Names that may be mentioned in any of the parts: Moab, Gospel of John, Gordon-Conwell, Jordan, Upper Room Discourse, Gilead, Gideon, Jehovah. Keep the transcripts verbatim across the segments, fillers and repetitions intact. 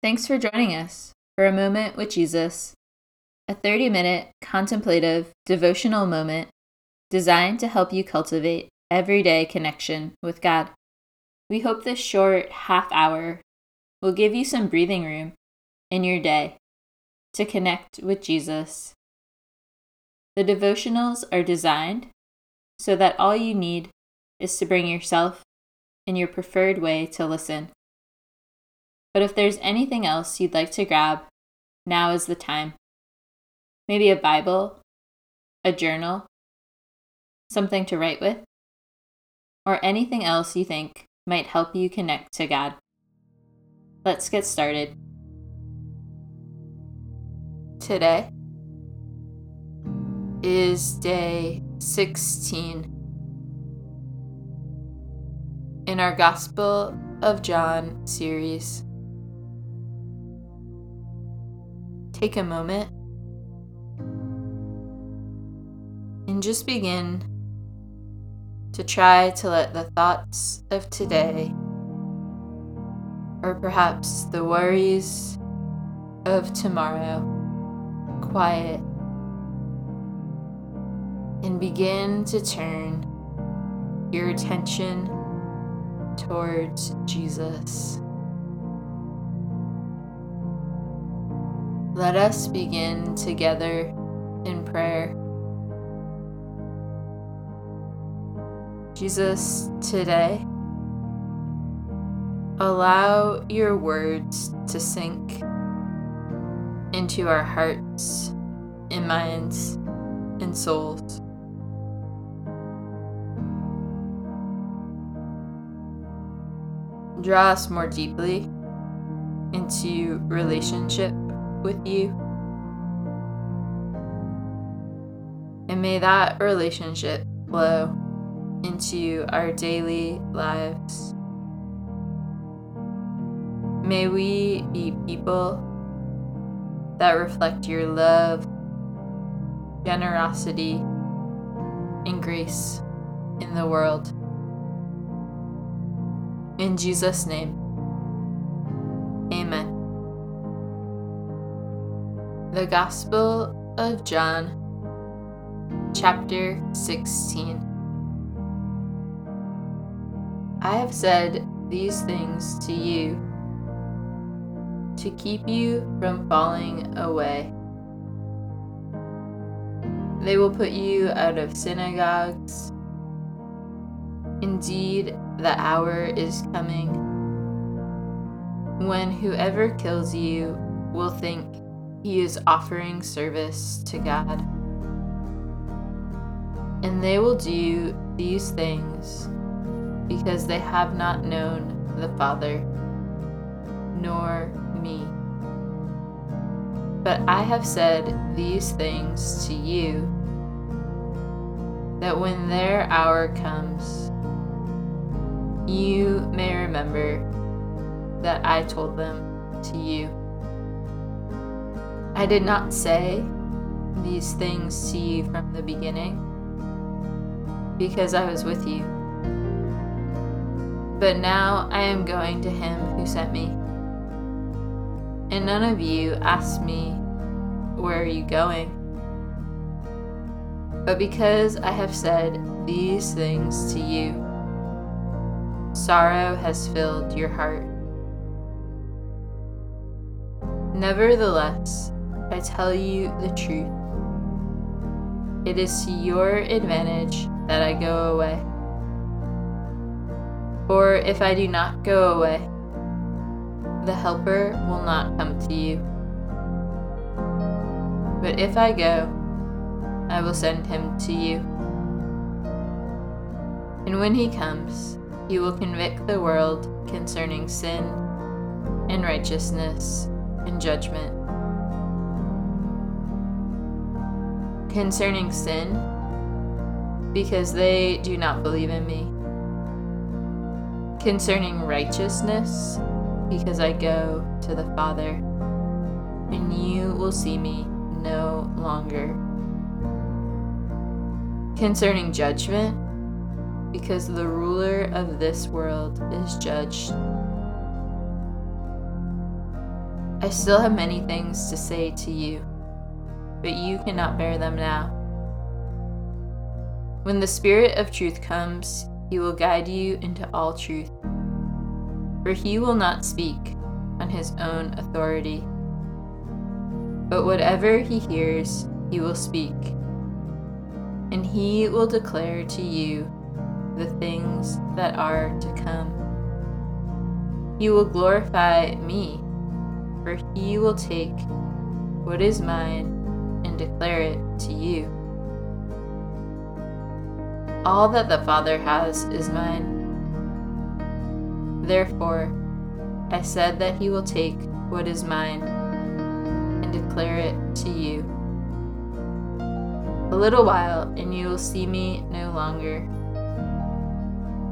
Thanks for joining us for A Moment with Jesus, a thirty-minute contemplative devotional moment designed to help you cultivate everyday connection with God. We hope this short half hour will give you some breathing room in your day to connect with Jesus. The devotionals are designed so that all you need is to bring yourself in your preferred way to listen. But if there's anything else you'd like to grab, now is the time. Maybe a Bible, a journal, something to write with, or anything else you think might help you connect to God. Let's get started. Today is day sixteen. In our Gospel of John series, take a moment and just begin to try to let the thoughts of today, or perhaps the worries of tomorrow, quiet, and begin to turn your attention towards Jesus. Let us begin together in prayer. Jesus, today, allow your words to sink into our hearts and minds and souls. Draw us more deeply into relationship with you. And may that relationship flow into our daily lives. May we be people that reflect your love, generosity, and grace in the world. In Jesus' name, amen. The Gospel of John, chapter sixteen. I have said these things to you to keep you from falling away. They will put you out of synagogues. Indeed, the hour is coming when whoever kills you will think he is offering service to God. And they will do these things because they have not known the Father, nor me. But I have said these things to you, that when their hour comes, you may remember that I told them to you. I did not say these things to you from the beginning, because I was with you. But now I am going to him who sent me. And none of you asked me, where are you going? But because I have said these things to you, sorrow has filled your heart. Nevertheless, I tell you the truth. It is to your advantage that I go away. For if I do not go away, the Helper will not come to you. But if I go, I will send him to you. And when he comes, he will convict the world concerning sin and righteousness and judgment. Concerning sin, because they do not believe in me. Concerning righteousness, because I go to the Father, and you will see me no longer. Concerning judgment, because the ruler of this world is judged. I still have many things to say to you, but you cannot bear them now. When the Spirit of truth comes, he will guide you into all truth. For he will not speak on his own authority, but whatever he hears, he will speak, and he will declare to you the things that are to come. He will glorify me, for he will take what is mine and declare it to you. All that the Father has is mine. Therefore, I said that he will take what is mine and declare it to you. A little while, and you will see me no longer.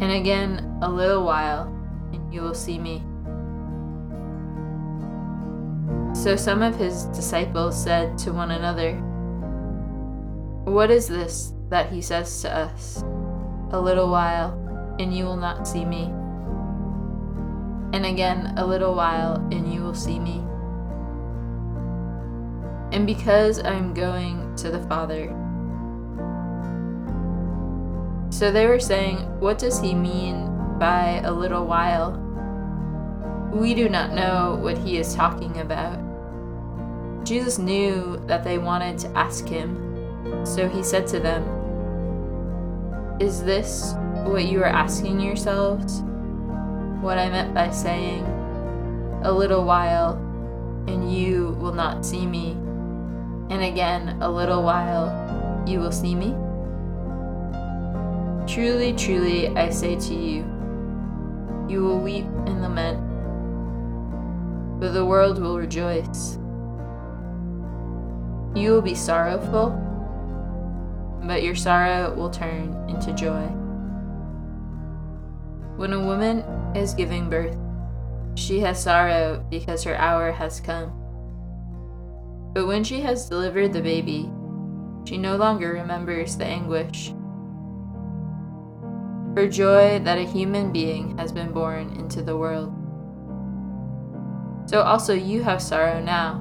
And again, a little while, and you will see me. So some of his disciples said to one another, "What is this that he says to us? A little while, and you will not see me. And again, a little while, and you will see me. And because I am going to the Father." So they were saying, "What does he mean by a little while? We do not know what he is talking about." Jesus knew that they wanted to ask him, so he said to them, "Is this what you are asking yourselves? What I meant by saying, 'A little while, and you will not see me, and again a little while, you will see me'? Truly, truly, I say to you, you will weep and lament, but the world will rejoice. You will be sorrowful, but your sorrow will turn into joy. When a woman is giving birth, she has sorrow because her hour has come. But when she has delivered the baby, she no longer remembers the anguish for joy that a human being has been born into the world. So also you have sorrow now,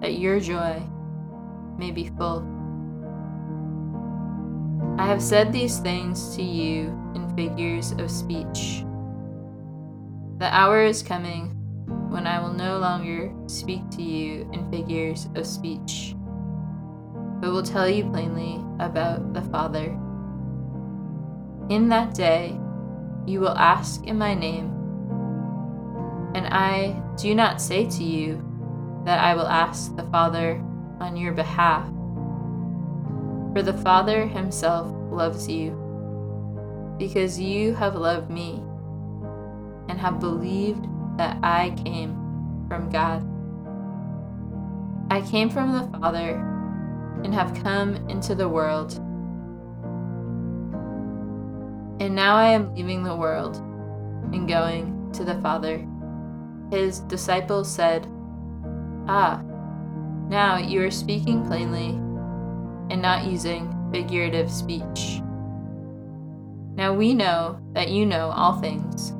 that your joy may be full. I have said these things to you in figures of speech. The hour is coming when I will no longer speak to you in figures of speech, but will tell you plainly about the Father. In that day, you will ask in my name, and I do not say to you that I will ask the Father on your behalf, for the Father himself loves you, because you have loved me and have believed that I came from God. I came from the Father and have come into the world. And now I am leaving the world and going to the Father." His disciples said, "Ah, now you are speaking plainly and not using figurative speech. Now we know that you know all things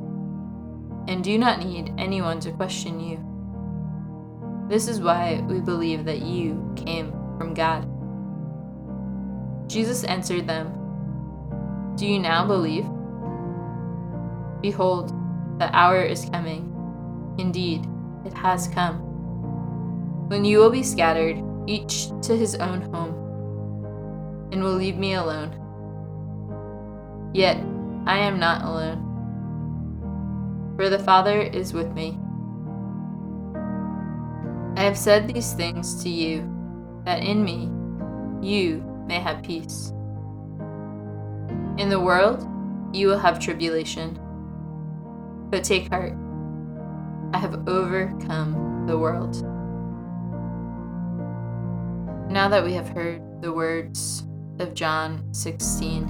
and do not need anyone to question you. This is why we believe that you came from God." Jesus answered them, "Do you now believe? Behold, the hour is coming. Indeed, it has come, when you will be scattered, each to his own home, and will leave me alone. Yet I am not alone, for the Father is with me. I have said these things to you, that in me you may have peace. In the world you will have tribulation, but take heart. I have overcome the world. Now that we have heard the words of John sixteen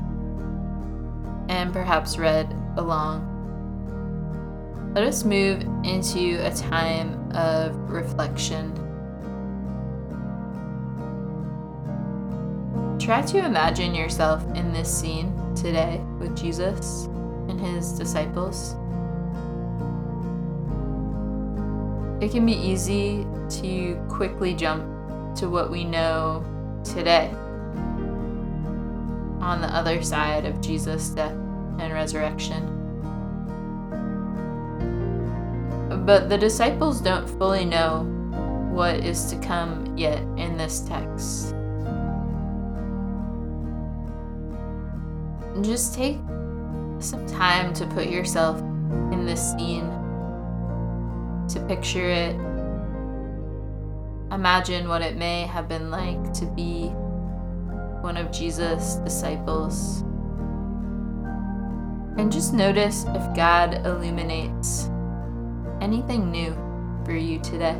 and perhaps read along, let us move into a time of reflection. Try to imagine yourself in this scene today with Jesus and his disciples. It can be easy to quickly jump to what we know today on the other side of Jesus' death and resurrection. But the disciples don't fully know what is to come yet in this text. Just take some time to put yourself in this scene, to picture it, imagine what it may have been like to be one of Jesus' disciples, and just notice if God illuminates anything new for you today.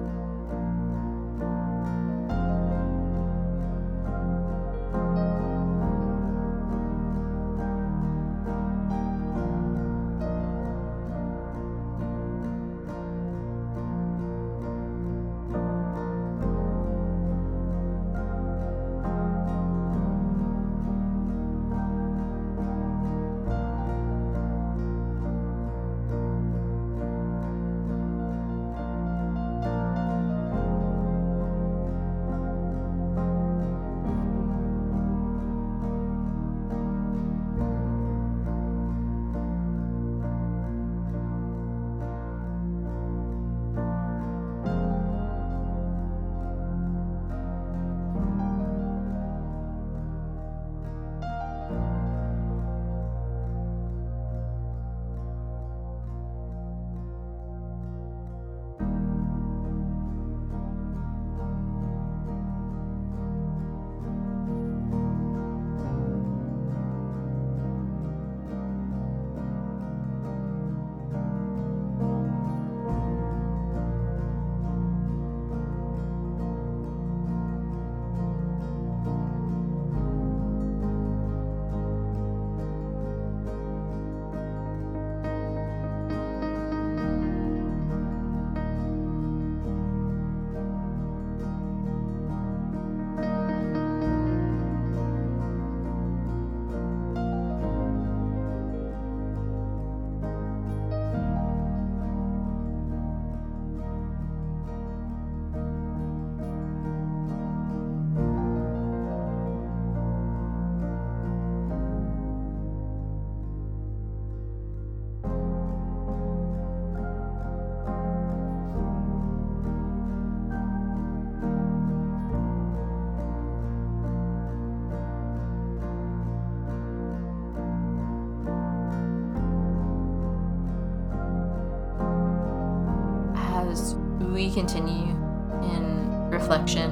As we continue in reflection,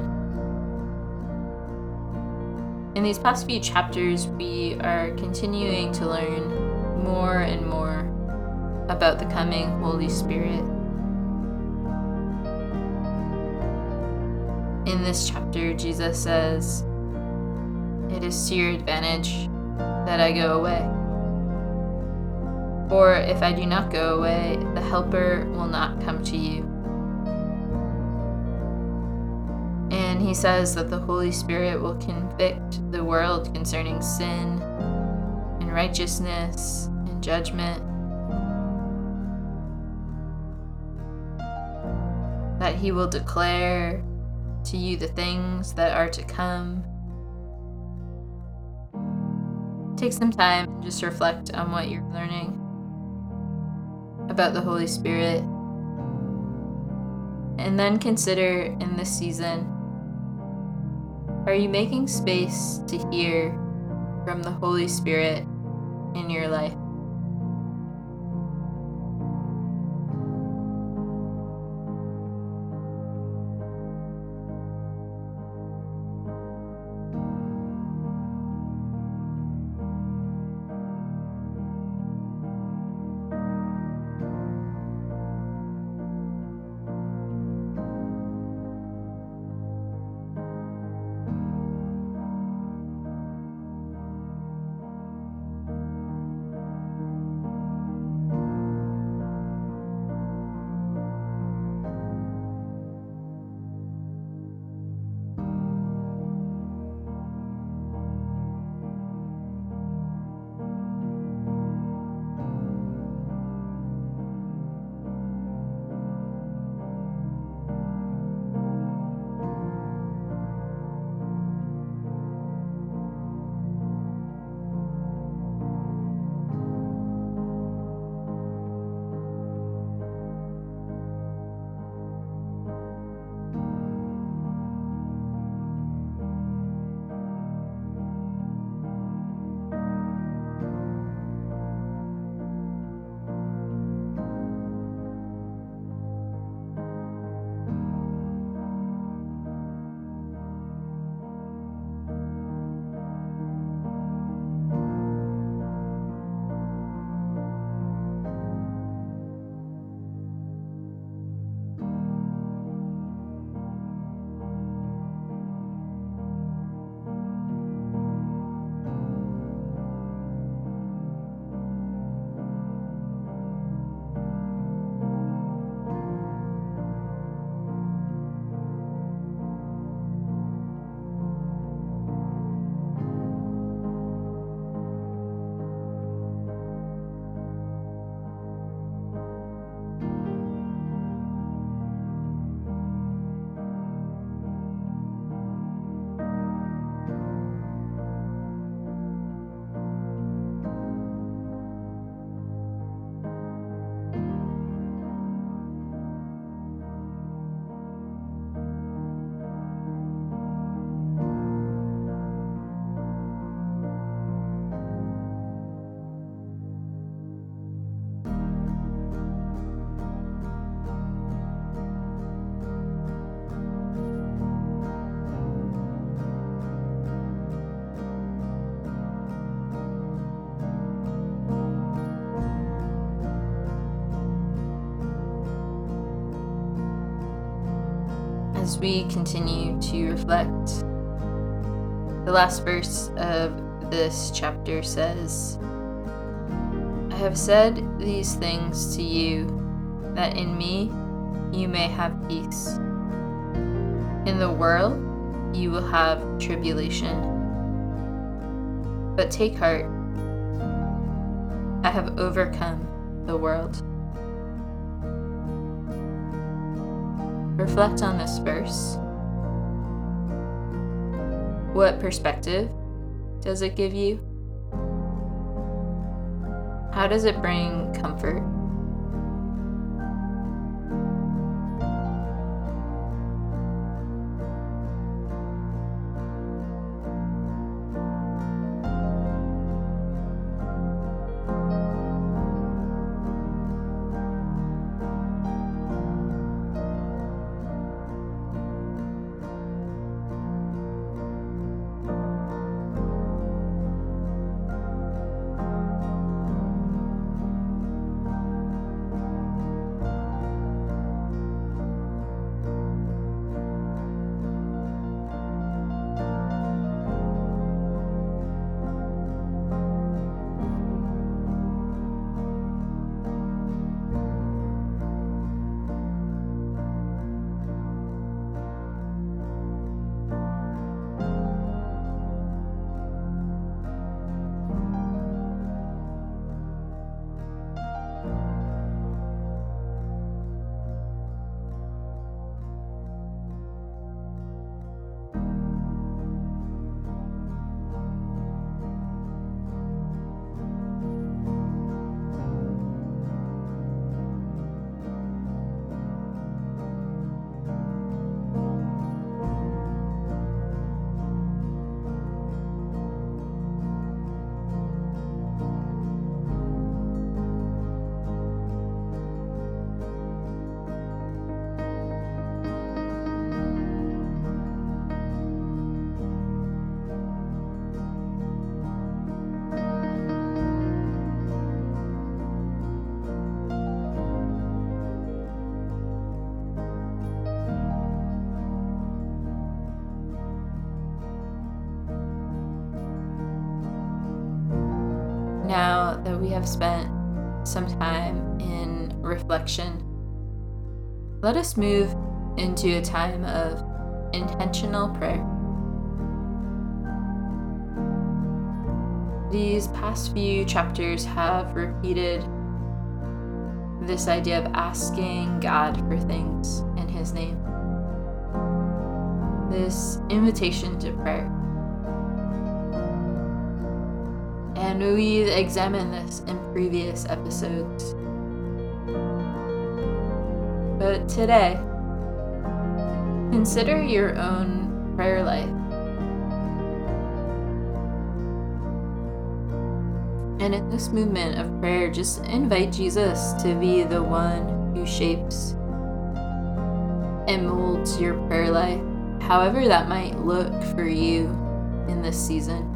in these past few chapters, we are continuing to learn more and more about the coming Holy Spirit. In this chapter, Jesus says, "It is to your advantage that I go away. For if I do not go away, the Helper will not come to you." And he says that the Holy Spirit will convict the world concerning sin and righteousness and judgment. That he will declare to you the things that are to come. Take some time and just reflect on what you're learning about the Holy Spirit, and then consider in this season, are you making space to hear from the Holy Spirit in your life? as we continue to reflect. The last verse of this chapter says, "I have said these things to you, that in me you may have peace. In the world you will have tribulation. But take heart, I have overcome the world." Reflect on this verse. What perspective does it give you? How does it bring comfort? Now that we have spent some time in reflection, let us move into a time of intentional prayer. These past few chapters have repeated this idea of asking God for things in His name. This invitation to prayer. And we examined this in previous episodes. But today, consider your own prayer life. And in this movement of prayer, just invite Jesus to be the one who shapes and molds your prayer life, however that might look for you in this season.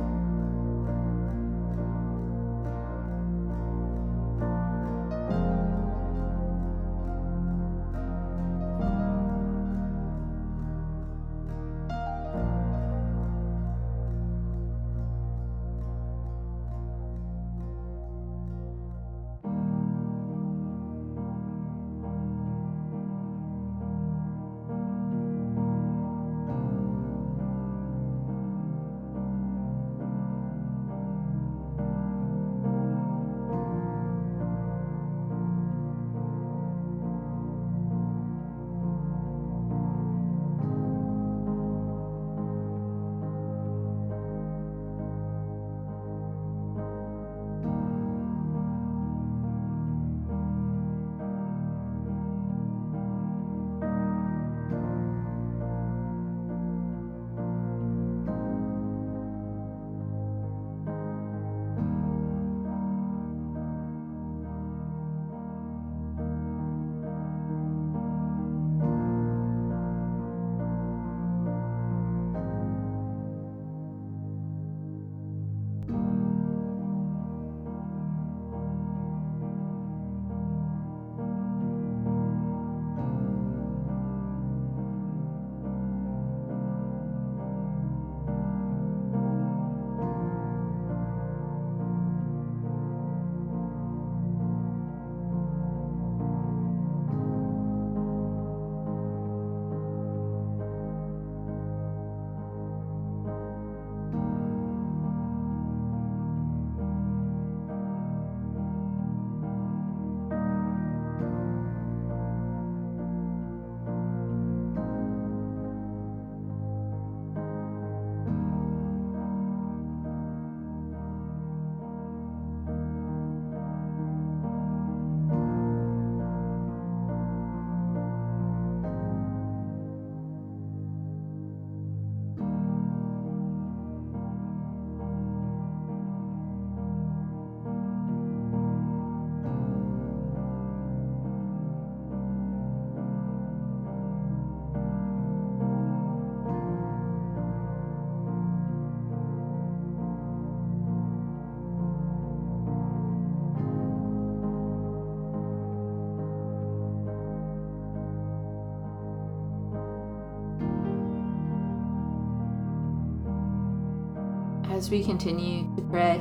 as we continue to pray.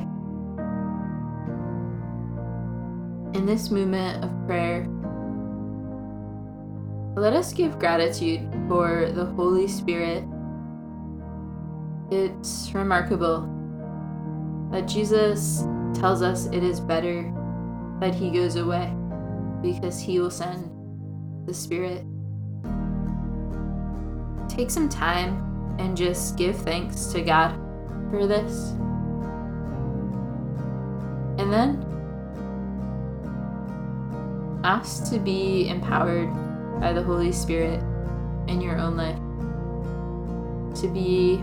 In this moment of prayer, let us give gratitude for the Holy Spirit. It's remarkable that Jesus tells us it is better that he goes away, because he will send the Spirit. Take some time and just give thanks to God for this. And then ask to be empowered by the Holy Spirit in your own life, to be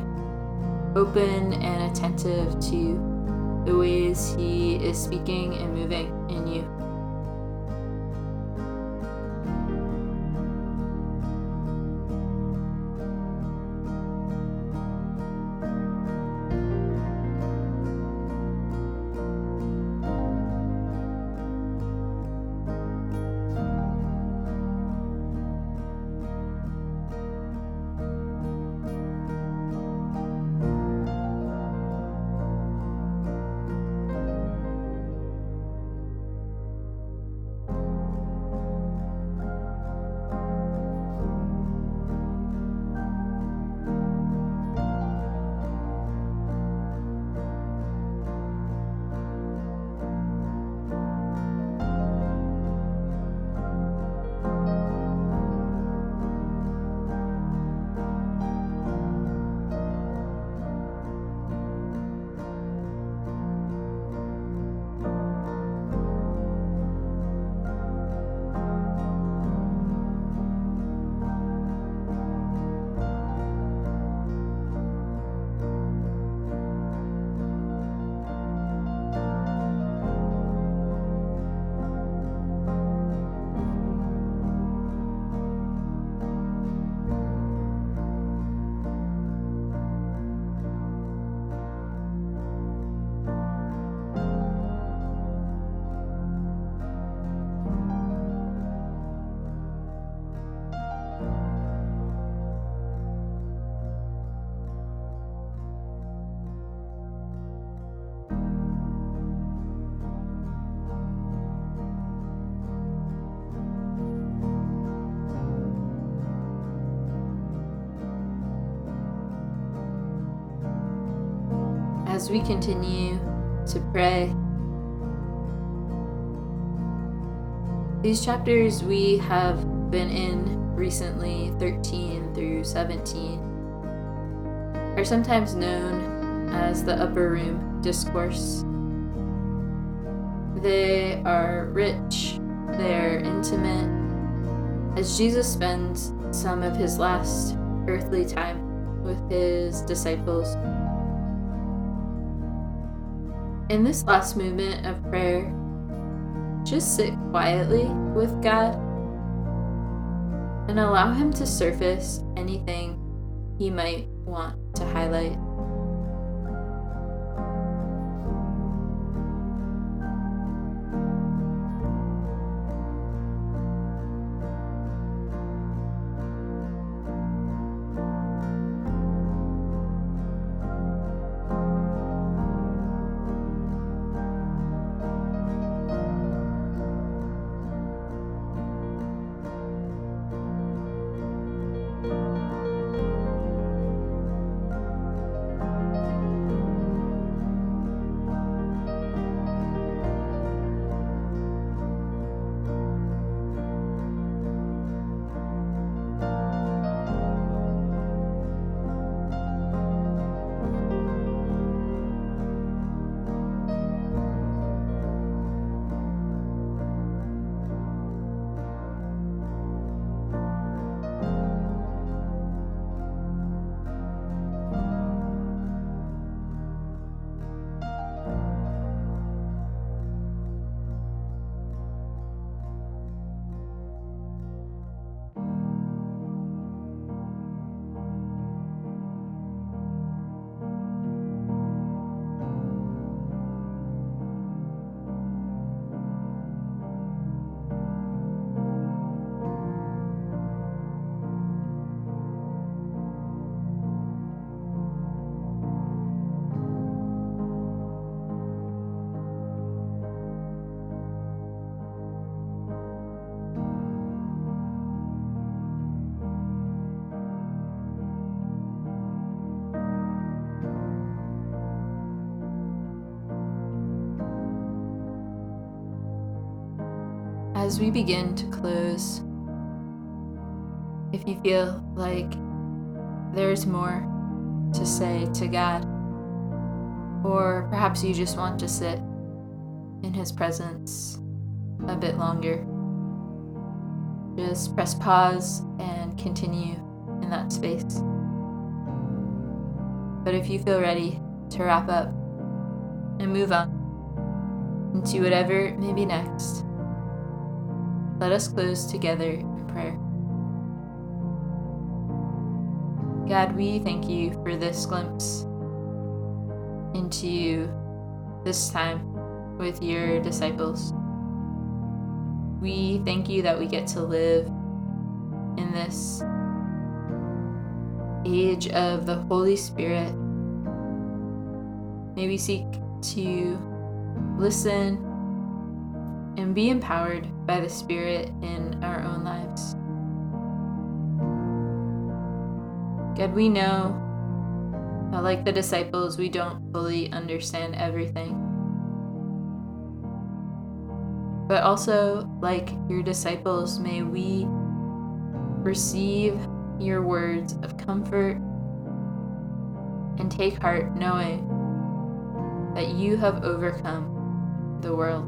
open and attentive to the ways he is speaking and moving in you. As we continue to pray, these chapters we have been in recently, thirteen through seventeen, are sometimes known as the Upper Room Discourse. They are rich, they are intimate, as Jesus spends some of his last earthly time with his disciples. In this last movement of prayer, just sit quietly with God and allow him to surface anything he might want to highlight. as we begin to close, if you feel like there's more to say to God, or perhaps you just want to sit in His presence a bit longer, just press pause and continue in that space. But if you feel ready to wrap up and move on into whatever may be next, let us close together in prayer. God, we thank you for this glimpse into this time with your disciples. We thank you that we get to live in this age of the Holy Spirit. May we seek to listen and be empowered by the Spirit in our own lives. God, we know that, like the disciples, we don't fully understand everything. But also, like your disciples, may we receive your words of comfort and take heart knowing that you have overcome the world.